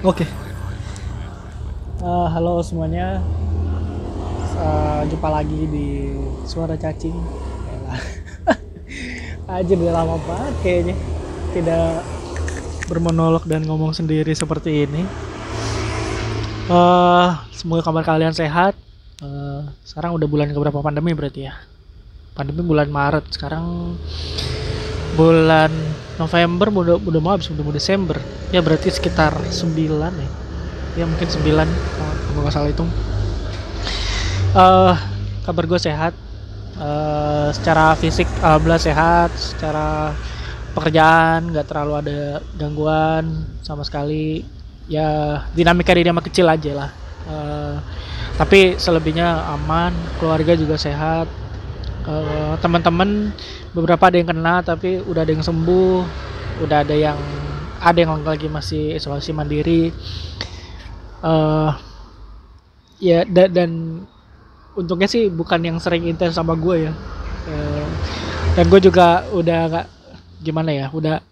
Oke. Halo semuanya. Jumpa lagi di Suara Cacing. Aja udah lama banget kayaknya tidak bermonolog dan ngomong sendiri seperti ini. Semoga kabar kalian sehat. Sekarang udah bulan keberapa pandemi berarti ya? Pandemi bulan Maret, sekarang bulan November, udah mau habis, udah mau Desember. Ya berarti sekitar 9 ya. Ya mungkin 9 kalau gak salah hitung. Kabar gue sehat. Secara fisik alhamdulillah sehat, secara pekerjaan gak terlalu ada gangguan sama sekali. Ya dinamika kecil aja lah. Tapi selebihnya aman, keluarga juga sehat. Teman-teman beberapa ada yang kena tapi udah ada yang sembuh, udah ada yang lagi masih isolasi mandiri. Ya dan untungnya sih bukan yang sering intens sama gue ya. Dan gue juga udah gak, gimana ya, udah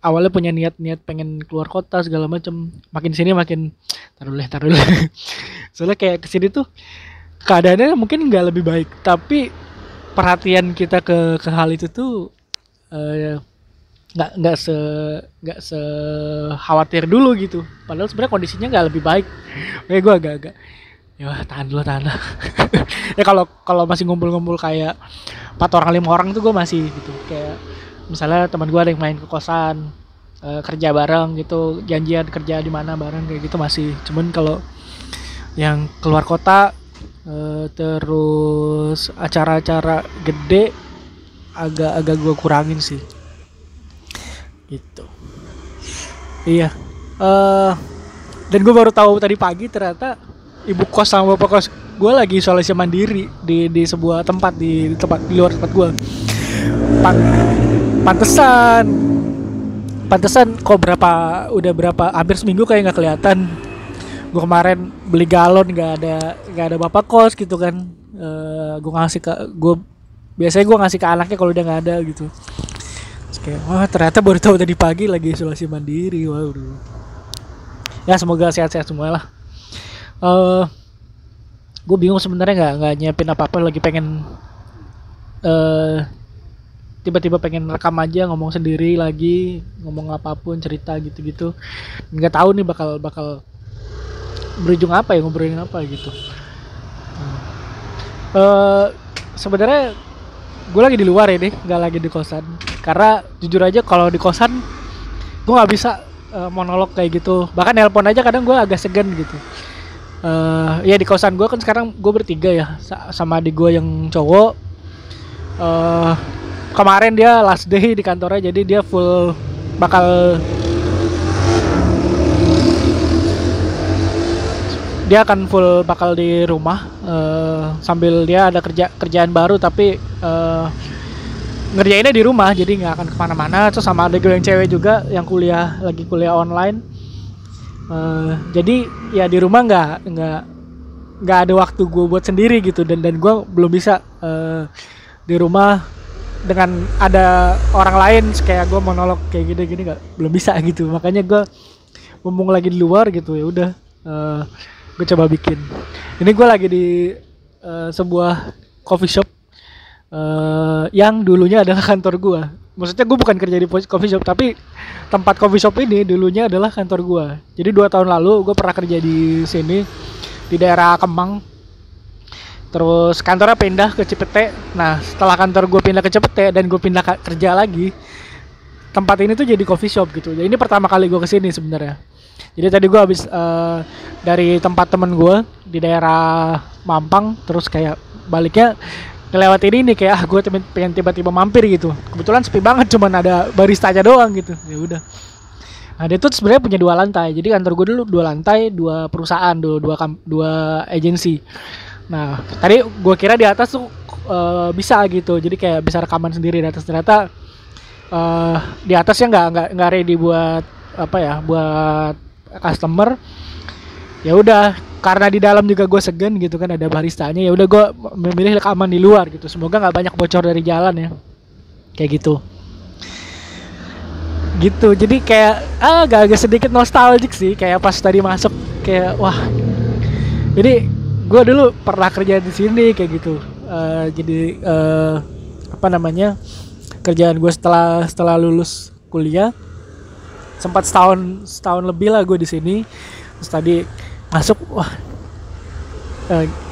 awalnya punya niat pengen keluar kota segala macem, makin sini makin taruh deh soalnya kayak kesini tuh keadaannya mungkin nggak lebih baik, tapi perhatian kita ke hal itu tuh nggak se khawatir dulu gitu. Padahal sebenarnya kondisinya nggak lebih baik. Oke, gue agak ya tahan dulu. Ya kalau masih ngumpul kayak 4 orang 5 orang tuh gue masih gitu. Kayak misalnya teman gue ada yang main ke kosan, kerja bareng gitu, janjian kerja di mana bareng kayak gitu masih. Cuman kalau yang keluar kota terus acara-acara gede agak gue kurangin sih gitu. Iya. Dan gue baru tahu tadi pagi ternyata ibu kos sama bapak kos gue lagi isolasi mandiri di sebuah tempat di luar tempat gue. Pantesan kok udah berapa hampir seminggu kayak nggak kelihatan. Gue kemarin beli galon nggak ada bapak kos gitu kan. Gue ngasih ke anaknya kalau udah nggak ada gitu. Terus kayak ternyata baru tahu tadi pagi lagi isolasi mandiri. Waduh. Ya semoga sehat-sehat semua lah. Gue bingung sebenarnya nggak nyiapin apa-apa, lagi pengen tiba-tiba pengen rekam aja, ngomong sendiri lagi, ngomong apapun, cerita gitu-gitu. Nggak tahu nih bakal berujung apa ya, ngobrolin apa gitu. Sebenarnya gue lagi di luar ya deh, nggak lagi di kosan. Karena jujur aja kalau di kosan gue nggak bisa monolog kayak gitu. Bahkan nelpon aja kadang gue agak segan gitu. Ya di kosan gue kan sekarang gue bertiga ya, sama adik gue yang cowok. Kemarin dia last day di kantornya, jadi dia full bakal di rumah sambil dia ada kerjaan baru, tapi ngerjainnya di rumah jadi nggak akan kemana-mana. Terus sama ada gue yang cewek juga yang kuliah online, jadi ya di rumah nggak ada waktu gue buat sendiri gitu, dan gue belum bisa di rumah dengan ada orang lain kayak gue monolog kayak gini belum bisa gitu. Makanya gue mumpung lagi di luar gitu, ya udah gue coba bikin. Ini gue lagi di sebuah coffee shop yang dulunya adalah kantor gue. Maksudnya gue bukan kerja di coffee shop, tapi tempat coffee shop ini dulunya adalah kantor gue. Jadi 2 tahun lalu gue pernah kerja di sini, di daerah Kemang. Terus kantornya pindah ke Cipete. Nah setelah kantor gue pindah ke Cipete dan gue pindah kerja lagi, tempat ini tuh jadi coffee shop gitu. Jadi ini pertama kali gue kesini sebenarnya. Jadi tadi gue habis dari tempat temen gue di daerah Mampang, terus kayak baliknya ngelewat ini nih, kayak gue pengen tiba-tiba mampir gitu. Kebetulan sepi banget, cuman ada baristanya doang gitu. Ya udah. Nah dia tuh sebenarnya punya 2 lantai. Jadi kantor gue dulu 2 lantai, 2 perusahaan, 2 agensi. Nah tadi gue kira di atas tuh bisa gitu. Jadi kayak bisa rekaman sendiri di atas, ternyata di atasnya nggak ready buat buat customer. Ya udah, karena di dalam juga gue segan gitu kan, ada baristanya, ya udah gue memilih rekaman di luar gitu. Semoga nggak banyak bocor dari jalan ya, kayak gitu. gitu. Jadi kayak agak-agak sedikit nostalgic sih, kayak pas tadi masuk kayak wah. Jadi gue dulu pernah kerja di sini kayak gitu. Kerjaan gue setelah lulus kuliah sempat setahun lebih lah gue di sini. Terus tadi masuk wah,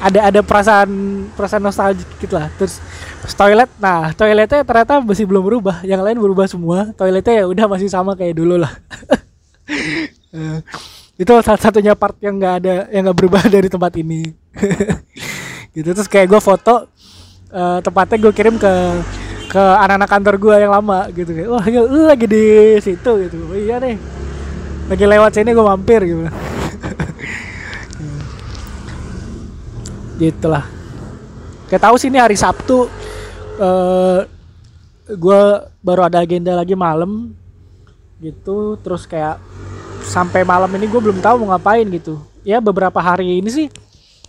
ada perasaan nostalgia dikit lah. Terus toilet, nah toiletnya ternyata masih belum berubah, yang lain berubah semua, toiletnya ya udah masih sama kayak dulu lah. Itu satu-satunya part yang nggak berubah dari tempat ini. Gitu. Terus kayak gue foto tempatnya gue kirim ke anak-anak kantor gue yang lama gitu, kayak wah lu lagi di situ gitu, oh, iya nih lagi lewat sini gue mampir gitu. Gitulah. Kayak tahu sih ini hari Sabtu, gue baru ada agenda lagi malam gitu, terus kayak sampai malam ini gue belum tahu mau ngapain gitu. Ya beberapa hari ini sih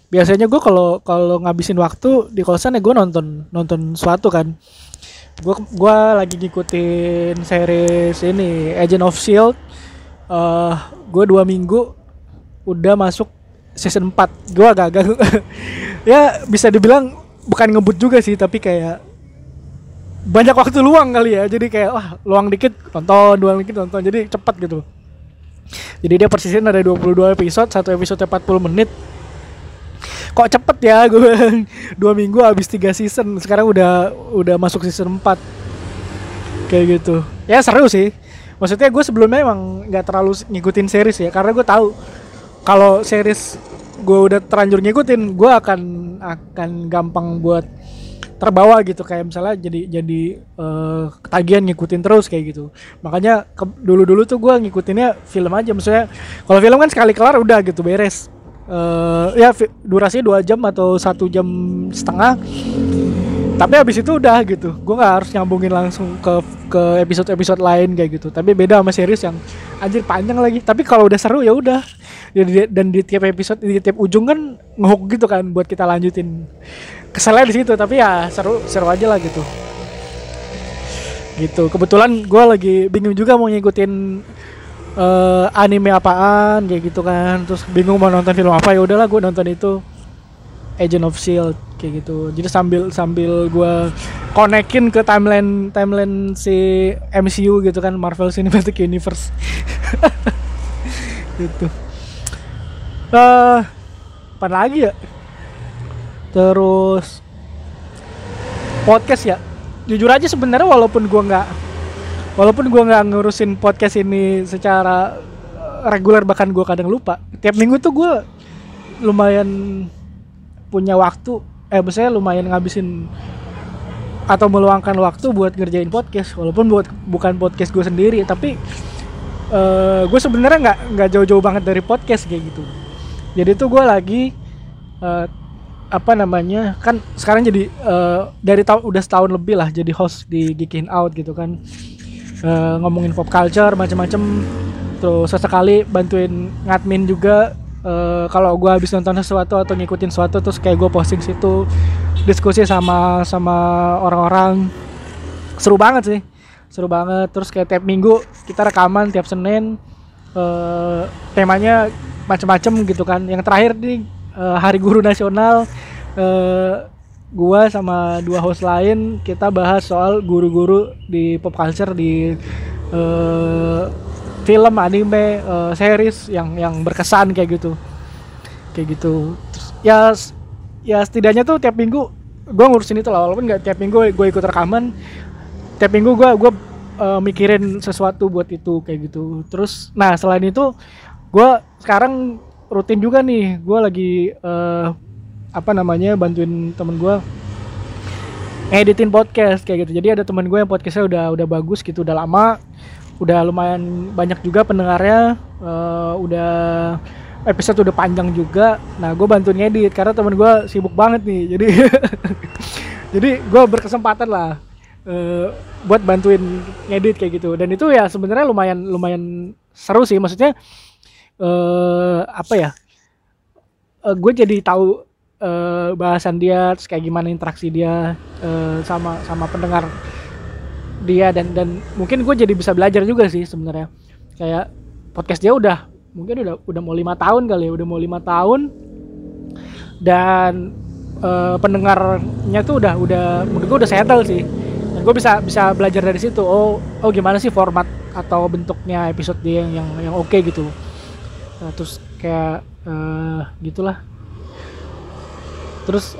biasanya gue kalau ngabisin waktu di kosan ya gue nonton sesuatu kan. Gue lagi ngikutin series ini Agent of Shield. Gue 2 minggu udah masuk season 4. Gue agak-agak ya bisa dibilang bukan ngebut juga sih, tapi kayak banyak waktu luang kali ya. Jadi kayak wah, luang dikit nonton, jadi cepet gitu. Jadi dia persisnya ada 22 episode, satu episode 40 menit. Kok cepet ya gue. 2 minggu habis 3 season, sekarang udah masuk season 4. Kayak gitu. Ya seru sih. Maksudnya gue sebelumnya emang enggak terlalu ngikutin series ya, karena gue tahu kalau series gue udah terlanjur ngikutin, gue akan gampang buat terbawa gitu, kayak misalnya jadi ketagihan ngikutin terus kayak gitu. Makanya dulu-dulu tuh gue ngikutinnya film aja, maksudnya kalau film kan sekali kelar udah gitu beres. Durasinya 2 jam atau 1 jam setengah, tapi habis itu udah gitu, gue nggak harus nyambungin langsung ke episode-episode lain kayak gitu. Tapi beda sama series yang anjir panjang lagi, tapi kalau udah seru ya udah. Dan di tiap episode, di tiap ujung kan ngehook gitu kan buat kita lanjutin. Keselnya di situ, tapi ya seru aja lah gitu. Gitu. Kebetulan gue lagi bingung juga mau ngikutin anime apaan kayak gitu kan. Terus bingung mau nonton film apa, ya udahlah gue nonton itu Agent of Shield kayak gitu. Jadi sambil gue konekin ke timeline si MCU gitu kan, Marvel Cinematic Universe. Gitu. Apa lagi ya? Terus podcast ya. Jujur aja sebenarnya walaupun gue nggak ngurusin podcast ini secara reguler, bahkan gue kadang lupa. Tiap minggu tuh gue lumayan punya waktu, maksudnya lumayan ngabisin atau meluangkan waktu buat ngerjain podcast, walaupun bukan podcast gue sendiri, tapi gue sebenarnya nggak jauh-jauh banget dari podcast kayak gitu. Jadi tuh gue lagi kan sekarang jadi dari tahun udah setahun lebih lah jadi host di Geekin Out gitu kan, ngomongin pop culture macam-macam, terus sesekali bantuin ngadmin juga. Kalau gue habis nonton sesuatu atau ngikutin sesuatu, terus kayak gue posting situ, diskusi sama orang-orang. Seru banget sih, seru banget. Terus kayak tiap minggu kita rekaman tiap Senin, temanya macam-macam gitu kan. Yang terakhir nih Hari Guru Nasional, gue sama 2 host lain kita bahas soal guru-guru di pop culture, di film, anime, series yang berkesan kayak gitu. Terus, ya setidaknya tuh tiap minggu gue ngurusin itu lah, walaupun nggak tiap minggu gue ikut rekaman. Tiap minggu gue mikirin sesuatu buat itu kayak gitu. Terus, nah selain itu gue sekarang rutin juga nih, gue lagi bantuin temen gue editin podcast kayak gitu. Jadi ada temen gue yang podcastnya udah bagus gitu, udah lama. Udah lumayan banyak juga pendengarnya, udah episode udah panjang juga. Nah gue bantuin ngedit karena temen gue sibuk banget nih, jadi jadi gue berkesempatan lah buat bantuin ngedit kayak gitu. Dan itu ya sebenarnya lumayan seru sih, maksudnya gue jadi tahu bahasan dia, terus kayak gimana interaksi dia sama pendengar dia, dan mungkin gue jadi bisa belajar juga sih sebenarnya. Kayak podcast dia udah mungkin udah mau 5 tahun kali ya, udah mau 5 tahun. Dan pendengarnya tuh udah menurut gue udah settle sih. Dan gue bisa belajar dari situ. Oh gimana sih format atau bentuknya episode dia yang oke gitu. Nah, terus kayak gitulah. Terus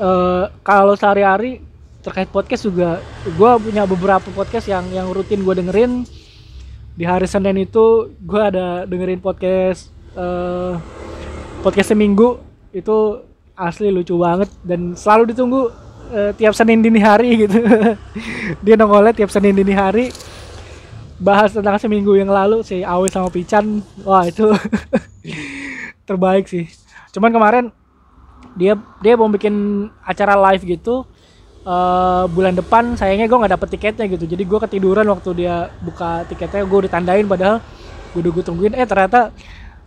kalau sehari-hari terkait podcast juga, gue punya beberapa podcast yang rutin gue dengerin. Di hari Senin itu gue ada dengerin podcast seminggu. Itu asli lucu banget dan selalu ditunggu tiap Senin dini hari gitu. Dia nongolnya tiap Senin dini hari, bahas tentang seminggu yang lalu, si Awe sama Pican. Wah itu terbaik sih. Cuman kemarin dia mau bikin acara live gitu bulan depan, sayangnya gue nggak dapet tiketnya gitu, jadi gue ketiduran waktu dia buka tiketnya. Gue ditandain padahal gue tungguin, ternyata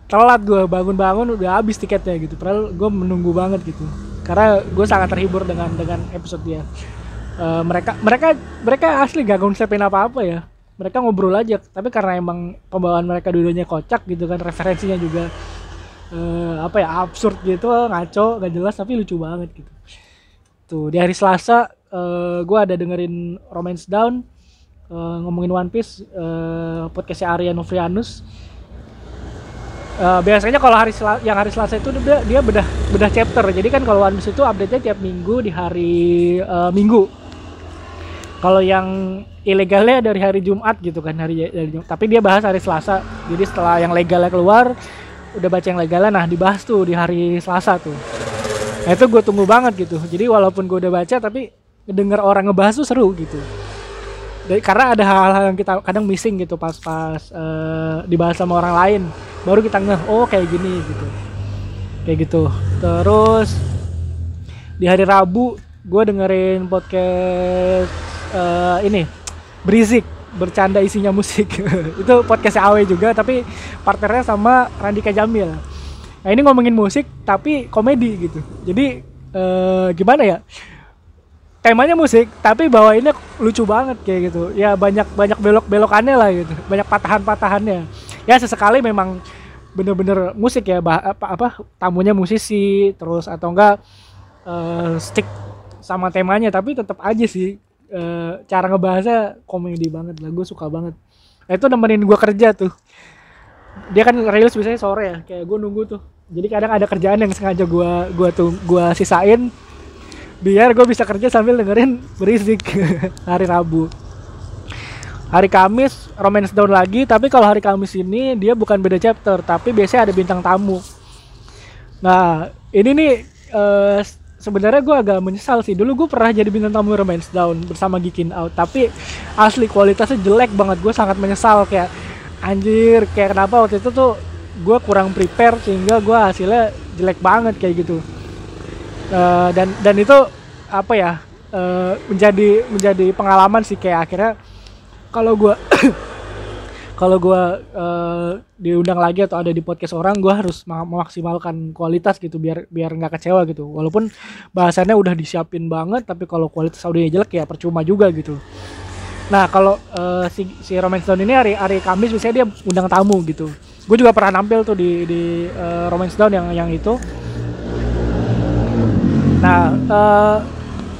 telat. Gue bangun-bangun udah habis tiketnya gitu, padahal gue menunggu banget gitu karena gue sangat terhibur dengan episode dia. Mereka asli gak konsepin apa-apa ya, mereka ngobrol aja, tapi karena emang pembawaan mereka dulunya kocak gitu kan, referensinya juga absurd gitu, ngaco, gak jelas, tapi lucu banget gitu. Tuh di hari Selasa gue ada dengerin Romance Down, ngomongin One Piece, podcastnya Arya Nufrianus. Biasanya kalau hari Selasa itu dia bedah chapter. Jadi kan kalau One Piece itu update-nya tiap minggu di hari Minggu. Kalau yang ilegalnya dari hari Jumat gitu kan, dari Jumat. Tapi dia bahas hari Selasa. Jadi setelah yang legalnya keluar, udah baca yang legalnya, nah dibahas tuh di hari Selasa tuh. Nah itu gue tunggu banget gitu. Jadi walaupun gue udah baca, tapi denger orang ngebahas tuh seru gitu. Karena ada hal-hal yang kita kadang missing gitu pas dibahas sama orang lain, baru kita ngeh, oh kayak gini gitu. Kayak gitu. Terus di hari Rabu gue dengerin podcast ini Brizik Bercanda, isinya musik. Itu podcast Awe juga, tapi partnernya sama Randika Jamil. Nah ini ngomongin musik tapi komedi gitu. Jadi gimana ya, temanya musik tapi bawainnya lucu banget kayak gitu ya. Banyak belok-belokannya lah gitu, banyak patahan-patahannya ya. Sesekali memang bener-bener musik ya, tamunya musisi terus atau enggak stick sama temanya, tapi tetap aja sih cara ngebahasnya komedi banget lah, gue suka banget. Nah, itu nemenin gue kerja tuh. Dia kan rilis biasanya sore ya, kayak gue nunggu tuh. Jadi kadang ada kerjaan yang sengaja gue sisain biar gue bisa kerja sambil dengerin Berisik. Hari Rabu. Hari Kamis Romance Down lagi, tapi kalau hari Kamis ini dia bukan beda chapter, tapi biasanya ada bintang tamu. Nah ini nih sebenarnya gue agak menyesal sih. Dulu gue pernah jadi bintang tamu Romance Down bersama Geekin Out, tapi asli kualitasnya jelek banget. Gue sangat menyesal, kayak anjir, kayak kenapa waktu itu tuh gue kurang prepare sehingga gue hasilnya jelek banget kayak gitu. Dan itu apa ya, menjadi pengalaman sih. Kayak akhirnya kalau gue diundang lagi atau ada di podcast orang, gue harus memaksimalkan kualitas gitu biar nggak kecewa gitu. Walaupun bahasannya udah disiapin banget, tapi kalau kualitas audionya jelek ya percuma juga gitu. Nah kalau si Romance Down ini hari Kamis biasanya dia undang tamu gitu. Gue juga pernah nampil tuh di Romance Down yang itu. Nah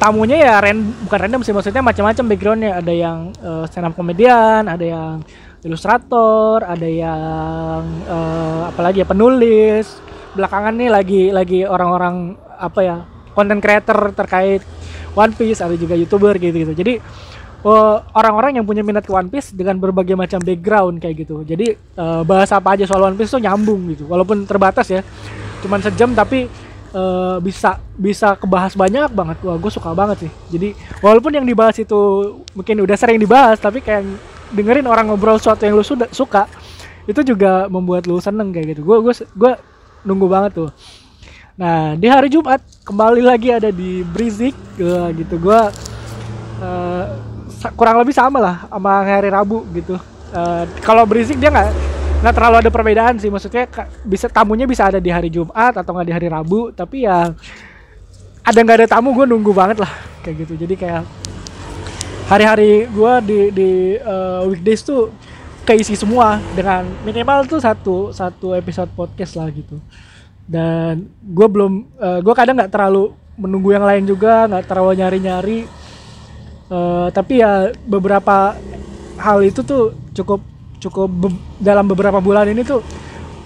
tamunya ya bukan random sih, maksudnya macam-macam backgroundnya. Ada yang stand up comedian, ada yang ilustrator, ada yang apalagi ya, penulis. Belakangan nih lagi orang-orang apa ya, content creator terkait One Piece, ada juga YouTuber gitu-gitu. Jadi orang-orang yang punya minat ke One Piece dengan berbagai macam background kayak gitu. Jadi bahasa apa aja soal One Piece tuh nyambung gitu. Walaupun terbatas ya, cuman sejam, tapi bisa kebahas banyak banget. Wah gue suka banget sih. Jadi walaupun yang dibahas itu mungkin udah sering dibahas, tapi kayak dengerin orang ngobrol sesuatu yang lu suka itu juga membuat lu seneng kayak gitu. Gue nunggu banget tuh. Nah di hari Jumat kembali lagi ada di Brizik gitu. Gue kurang lebih sama lah sama hari Rabu gitu. Kalau Brizik dia nggak terlalu ada perbedaan sih, maksudnya bisa tamunya bisa ada di hari Jumat atau nggak di hari Rabu, tapi ya ada nggak ada tamu gue nunggu banget lah kayak gitu. Jadi kayak hari-hari gue di weekdays tuh keisi semua dengan minimal tuh satu episode podcast lah gitu. Dan gue belum, gue kadang nggak terlalu menunggu yang lain juga, nggak terlalu nyari-nyari. Tapi ya beberapa hal itu tuh cukup dalam beberapa bulan ini tuh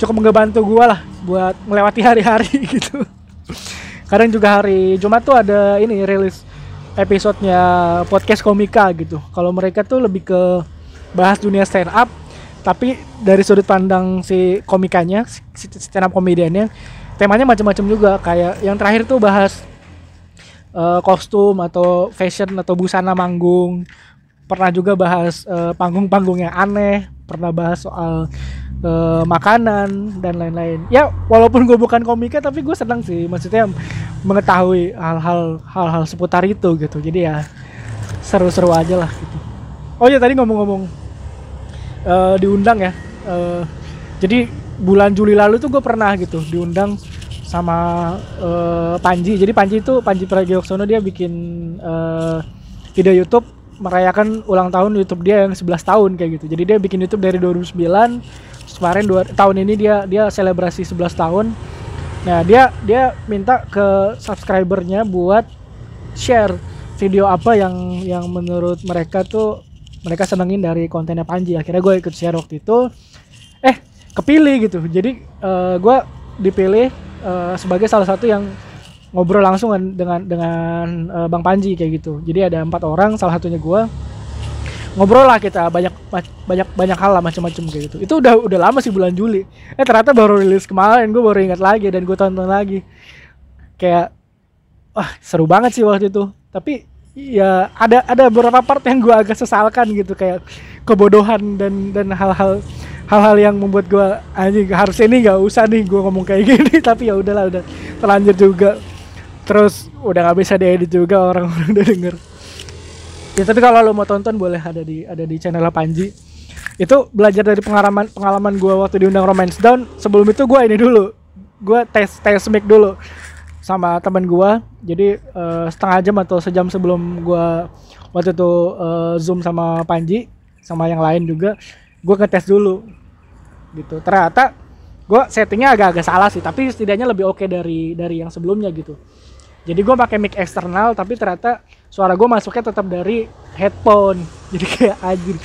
cukup ngebantu gue lah buat melewati hari-hari gitu. Kadang juga hari Jumat tuh ada ini rilis episodenya Podcast Komika gitu. Kalau mereka tuh lebih ke bahas dunia stand up, tapi dari sudut pandang si komikanya, si stand up komediannya. Temanya macam-macam juga, kayak yang terakhir tuh bahas kostum atau fashion atau busana manggung. Pernah juga bahas panggung-panggung yang aneh, pernah bahas soal makanan dan lain-lain. Ya, walaupun gue bukan komika tapi gue senang sih, maksudnya mengetahui hal-hal seputar itu gitu. Jadi ya seru-seru aja lah gitu. Oh ya, tadi ngomong-ngomong diundang ya. Jadi bulan Juli lalu tuh gue pernah gitu diundang sama Panji. Jadi Panji itu, Panji Pragioksono, dia bikin video YouTube merayakan ulang tahun YouTube dia yang 11 tahun kayak gitu. Jadi dia bikin YouTube dari 2009, kemarin tahun ini dia selebrasi 11 tahun. Nah, dia minta ke subscribernya buat share video apa yang menurut mereka tuh mereka senengin dari kontennya Panji. Akhirnya gue ikut share waktu itu. Kepilih gitu. Jadi gue dipilih sebagai salah satu yang ngobrol langsung dengan Bang Panji kayak gitu. Jadi ada 4 orang, salah satunya gue. Ngobrol lah kita banyak hal lah, macam-macam kayak gitu. Itu udah lama sih, bulan Juli. Ternyata baru rilis kemarin, gue baru ingat lagi dan gue tonton lagi. Kayak seru banget sih waktu itu. Tapi ya ada beberapa part yang gue agak sesalkan gitu, kayak kebodohan dan hal-hal yang membuat gue anjing, harusnya ini nggak usah nih gue ngomong kayak gini, tapi ya udahlah, udah terlanjur juga. Terus udah nggak bisa diedit juga, orang-orang udah denger. Ya tapi kalau lo mau tonton boleh, ada di channel Panji. Itu belajar dari pengalaman gue waktu diundang Romance Down. Sebelum itu gue ini dulu, gue tes mic dulu sama teman gue. Jadi setengah jam atau sejam sebelum gue waktu itu zoom sama Panji sama yang lain juga, gue ngetes dulu gitu. Ternyata gue settingnya agak-agak salah sih, tapi setidaknya lebih oke dari yang sebelumnya gitu. Jadi gue pakai mic eksternal, tapi ternyata suara gue masuknya tetap dari headphone. Jadi kayak anjir,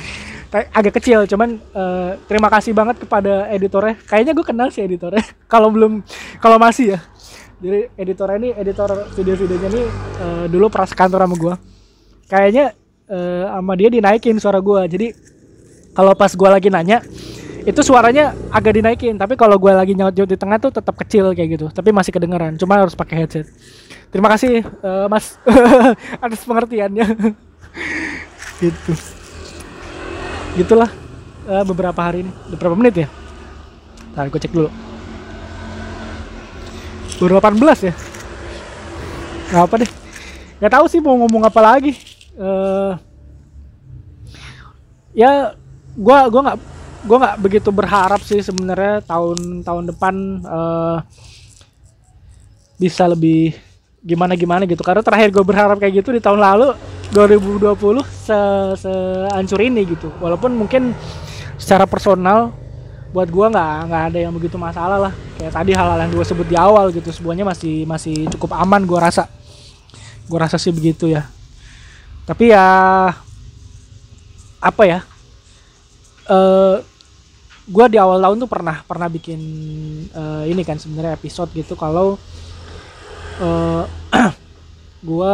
agak kecil. Cuman terima kasih banget kepada editornya. Kayaknya gue kenal sih editornya. Kalau masih ya. Jadi editor video-videonya ini dulu pras kantor sama gue. Kayaknya sama dia dinaikin suara gue. Jadi kalau pas gue lagi nanya, itu suaranya agak dinaikin. Tapi kalau gue lagi nyaut-nyaut di tengah tuh tetap kecil kayak gitu. Tapi masih kedengeran. Cuma harus pakai headset. Terima kasih Mas atas pengertiannya. Gitu. Gitulah beberapa hari ini. Berapa menit ya? Ntar gue cek dulu. 2018 ya? Gak apa deh, gak tahu sih mau ngomong apa lagi. Ya gue nggak begitu berharap sih sebenarnya tahun depan bisa lebih gimana gitu, karena terakhir gue berharap kayak gitu di tahun lalu 2020 sehancur ini gitu. Walaupun mungkin secara personal buat gue nggak ada yang begitu masalah lah, kayak tadi hal-hal yang gue sebut di awal gitu, semuanya masih cukup aman. Gue rasa sih begitu ya. Tapi ya apa ya, gue di awal tahun tuh pernah bikin ini kan sebenarnya episode gitu, kalau gue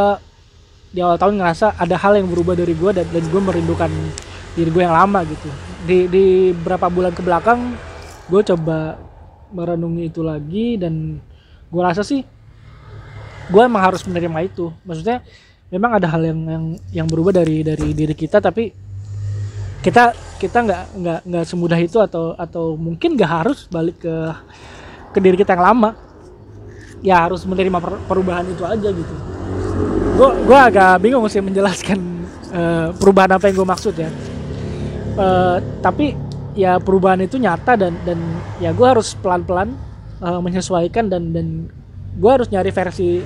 di awal tahun ngerasa ada hal yang berubah dari gue dan gue merindukan diri gue yang lama gitu. Di beberapa bulan kebelakang gue coba merenungi itu lagi, dan gue rasa sih gue emang harus menerima itu. Maksudnya memang ada hal yang berubah dari diri kita, tapi kita nggak semudah itu atau mungkin nggak harus balik ke diri kita yang lama. Ya harus menerima perubahan itu aja gitu. Gue agak bingung sih menjelaskan perubahan apa yang gue maksud ya. Tapi ya perubahan itu nyata, dan ya gue harus pelan-pelan menyesuaikan, dan gue harus nyari versi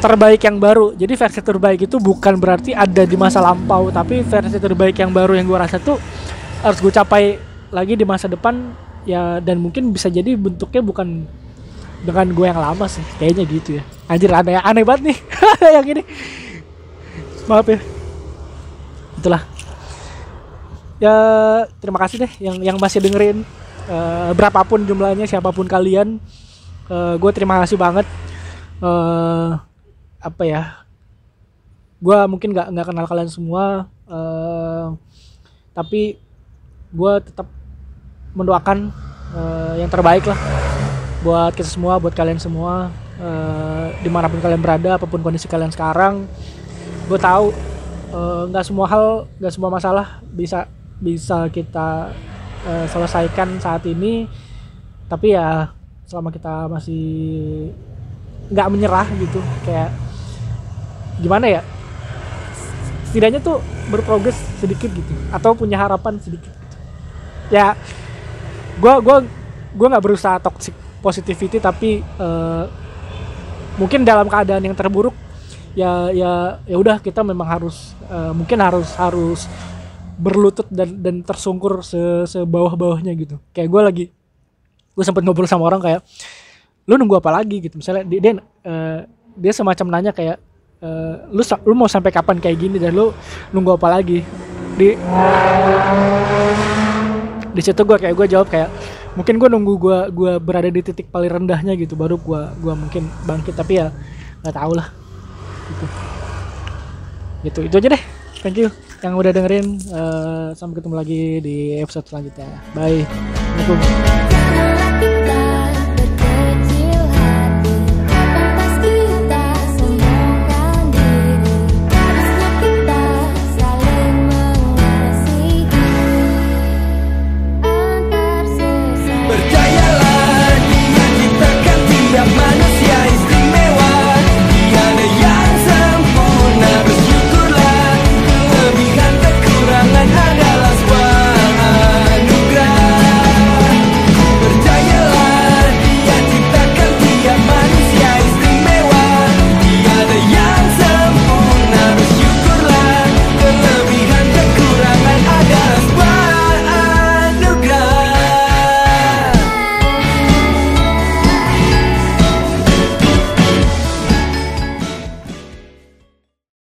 terbaik yang baru. Jadi versi terbaik itu bukan berarti ada di masa lampau, tapi versi terbaik yang baru yang gue rasa tuh harus gue capai lagi di masa depan ya, dan mungkin bisa jadi bentuknya bukan dengan gue yang lama sih, kayaknya gitu ya. Anjir, aneh banget nih yang ini. Maaf ya. Itulah. Ya terima kasih deh yang masih dengerin, berapapun jumlahnya, siapapun kalian, gue terima kasih banget. Apa ya? Gue mungkin nggak kenal kalian semua, tapi gue tetap mendoakan yang terbaik lah buat kita semua, buat kalian semua, dimanapun kalian berada, apapun kondisi kalian sekarang. Gue tahu nggak semua hal, nggak semua masalah bisa kita selesaikan saat ini, tapi ya selama kita masih nggak menyerah gitu, kayak gimana ya, setidaknya tuh berprogres sedikit gitu, atau punya harapan sedikit gitu. Ya gue nggak berusaha toxic positivity, tapi mungkin dalam keadaan yang terburuk ya udah, kita memang harus mungkin harus berlutut dan tersungkur sebawah-bawahnya gitu. Kayak gue sempet ngobrol sama orang kayak, lu nunggu apa lagi gitu. Misalnya dia semacam nanya kayak, lu mau sampai kapan kayak gini, dan lu nunggu apa lagi? Di situ gue jawab kayak, mungkin gue nunggu gue berada di titik paling rendahnya gitu, baru gue mungkin bangkit, tapi ya nggak tahu lah gitu. Itu aja deh. Thank you yang udah dengerin, sampai ketemu lagi di episode selanjutnya. Bye. Assalamualaikum.